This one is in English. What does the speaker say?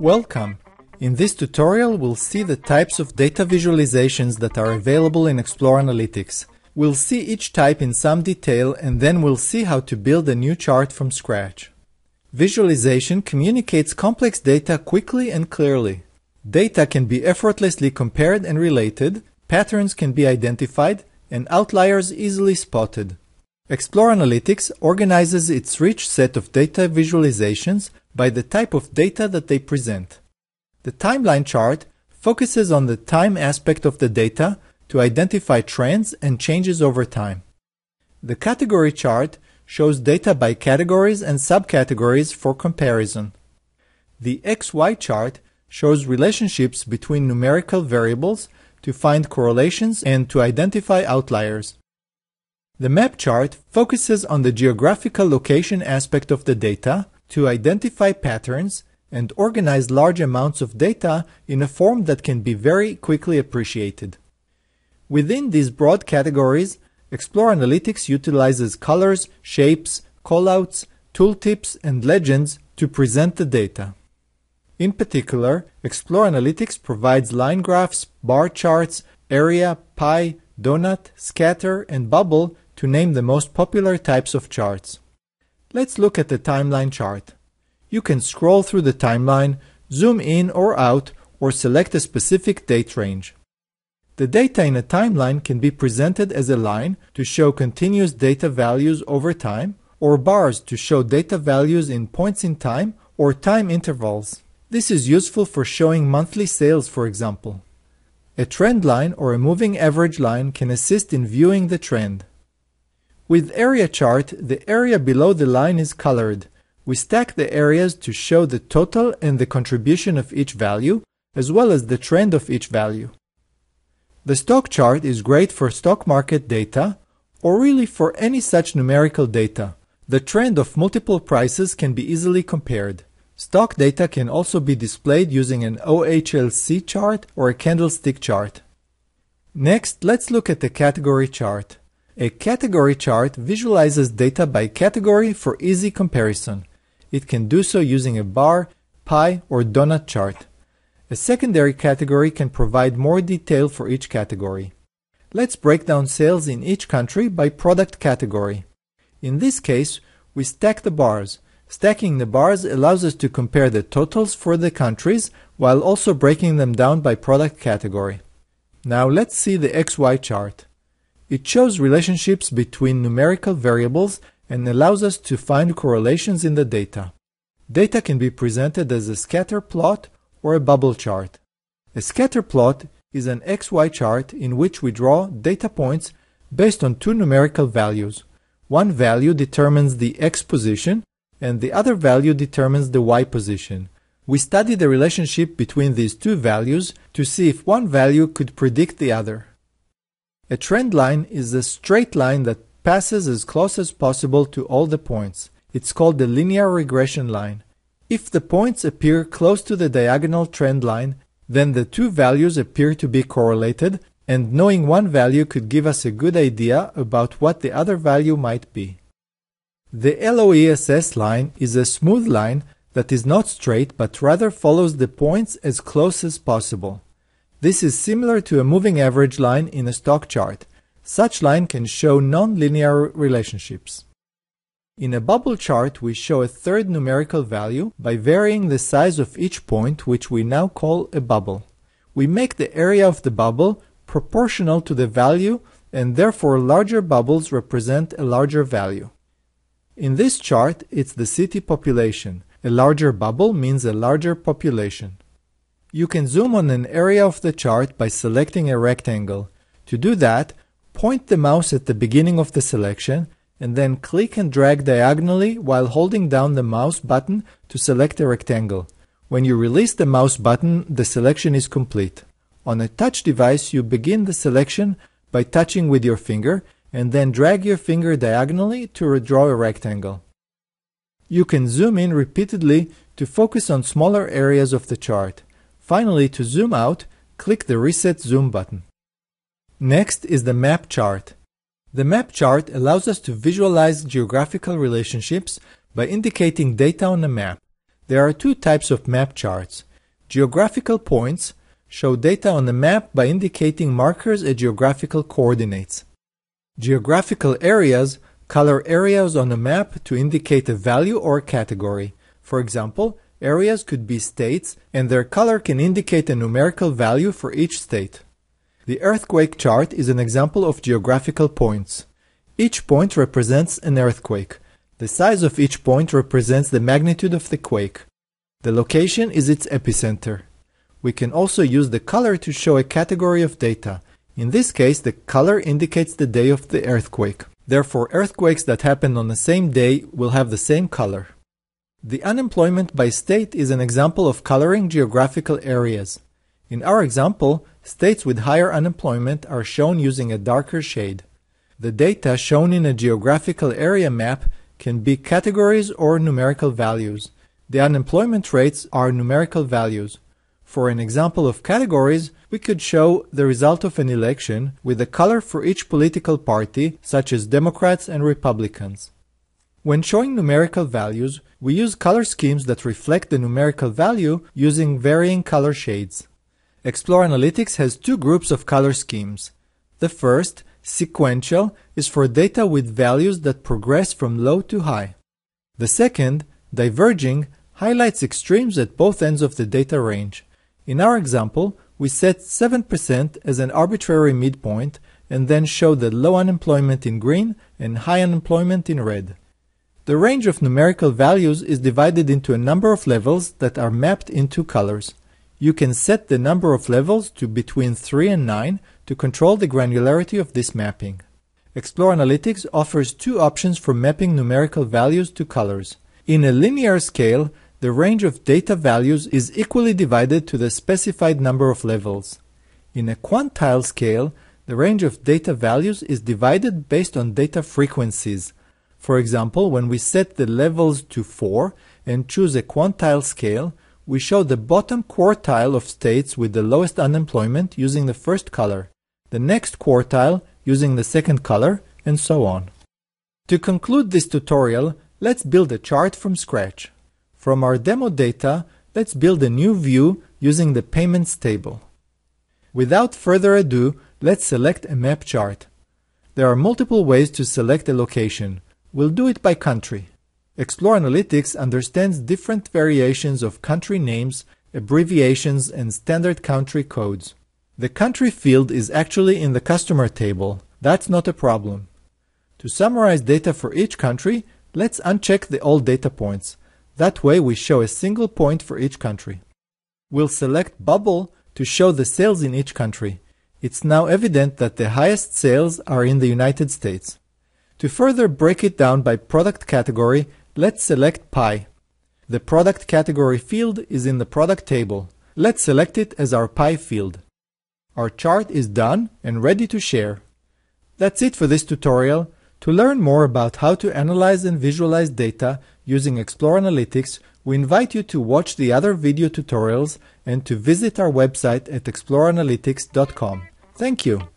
Welcome! In this tutorial we'll see the types of data visualizations that are available in Explore Analytics. We'll see each type in some detail and then we'll see how to build a new chart from scratch. Visualization communicates complex data quickly and clearly. Data can be effortlessly compared and related, patterns can be identified, and outliers easily spotted. Explore Analytics organizes its rich set of data visualizations by the type of data that they present. The timeline chart focuses on the time aspect of the data to identify trends and changes over time. The category chart shows data by categories and subcategories for comparison. The XY chart shows relationships between numerical variables to find correlations and to identify outliers. The map chart focuses on the geographical location aspect of the data to identify patterns and organize large amounts of data in a form that can be very quickly appreciated. Within these broad categories, Explore Analytics utilizes colors, shapes, callouts, tooltips, and legends to present the data. In particular, Explore Analytics provides line graphs, bar charts, area, pie, donut, scatter, and bubble to name the most popular types of charts. Let's look at the timeline chart. You can scroll through the timeline, zoom in or out, or select a specific date range. The data in a timeline can be presented as a line to show continuous data values over time, or bars to show data values in points in time or time intervals. This is useful for showing monthly sales, for example. A trend line or a moving average line can assist in viewing the trend. With area chart, the area below the line is colored. We stack the areas to show the total and the contribution of each value, as well as the trend of each value. The stock chart is great for stock market data, or really for any such numerical data. The trend of multiple prices can be easily compared. Stock data can also be displayed using an OHLC chart or a candlestick chart. Next, let's look at the category chart. A category chart visualizes data by category for easy comparison. It can do so using a bar, pie, or donut chart. A secondary category can provide more detail for each category. Let's break down sales in each country by product category. In this case, we stack the bars. Stacking the bars allows us to compare the totals for the countries while also breaking them down by product category. Now let's see the XY chart. It shows relationships between numerical variables and allows us to find correlations in the data. Data can be presented as a scatter plot or a bubble chart. A scatter plot is an XY chart in which we draw data points based on two numerical values. One value determines the X position and the other value determines the Y position. We study the relationship between these two values to see if one value could predict the other. A trend line is a straight line that passes as close as possible to all the points. It's called the linear regression line. If the points appear close to the diagonal trend line, then the two values appear to be correlated, and knowing one value could give us a good idea about what the other value might be. The LOESS line is a smooth line that is not straight but rather follows the points as close as possible. This is similar to a moving average line in a stock chart. Such line can show non-linear relationships. In a bubble chart, we show a third numerical value by varying the size of each point, which we now call a bubble. We make the area of the bubble proportional to the value, and therefore larger bubbles represent a larger value. In this chart, it's the city population. A larger bubble means a larger population. You can zoom on an area of the chart by selecting a rectangle. To do that, point the mouse at the beginning of the selection and then click and drag diagonally while holding down the mouse button to select a rectangle. When you release the mouse button, the selection is complete. On a touch device, you begin the selection by touching with your finger and then drag your finger diagonally to draw a rectangle. You can zoom in repeatedly to focus on smaller areas of the chart. Finally, to zoom out, click the Reset Zoom button. Next is the map chart. The map chart allows us to visualize geographical relationships by indicating data on a map. There are two types of map charts. Geographical points show data on a map by indicating markers at geographical coordinates. Geographical areas color areas on a map to indicate a value or category. For example, areas could be states, and their color can indicate a numerical value for each state. The earthquake chart is an example of geographical points. Each point represents an earthquake. The size of each point represents the magnitude of the quake. The location is its epicenter. We can also use the color to show a category of data. In this case, the color indicates the day of the earthquake. Therefore, earthquakes that happen on the same day will have the same color. The unemployment by state is an example of coloring geographical areas. In our example, states with higher unemployment are shown using a darker shade. The data shown in a geographical area map can be categories or numerical values. The unemployment rates are numerical values. For an example of categories, we could show the result of an election with a color for each political party, such as Democrats and Republicans. When showing numerical values, we use color schemes that reflect the numerical value using varying color shades. Explore Analytics has two groups of color schemes. The first, sequential, is for data with values that progress from low to high. The second, diverging, highlights extremes at both ends of the data range. In our example, we set 7% as an arbitrary midpoint and then show the low unemployment in green and high unemployment in red. The range of numerical values is divided into a number of levels that are mapped into colors. You can set the number of levels to between 3 and 9 to control the granularity of this mapping. Explore Analytics offers two options for mapping numerical values to colors. In a linear scale, the range of data values is equally divided to the specified number of levels. In a quantile scale, the range of data values is divided based on data frequencies. For example, when we set the levels to 4 and choose a quantile scale, we show the bottom quartile of states with the lowest unemployment using the first color, the next quartile using the second color, and so on. To conclude this tutorial, let's build a chart from scratch. From our demo data, let's build a new view using the payments table. Without further ado, let's select a map chart. There are multiple ways to select a location. We'll do it by country. Explore Analytics understands different variations of country names, abbreviations, and standard country codes. The country field is actually in the customer table. That's not a problem. To summarize data for each country, let's uncheck the all data points. That way we show a single point for each country. We'll select Bubble to show the sales in each country. It's now evident that the highest sales are in the United States. To further break it down by product category, let's select Pie. The product category field is in the product table. Let's select it as our Pie field. Our chart is done and ready to share. That's it for this tutorial. To learn more about how to analyze and visualize data using Explore Analytics, we invite you to watch the other video tutorials and to visit our website at exploreanalytics.com. Thank you!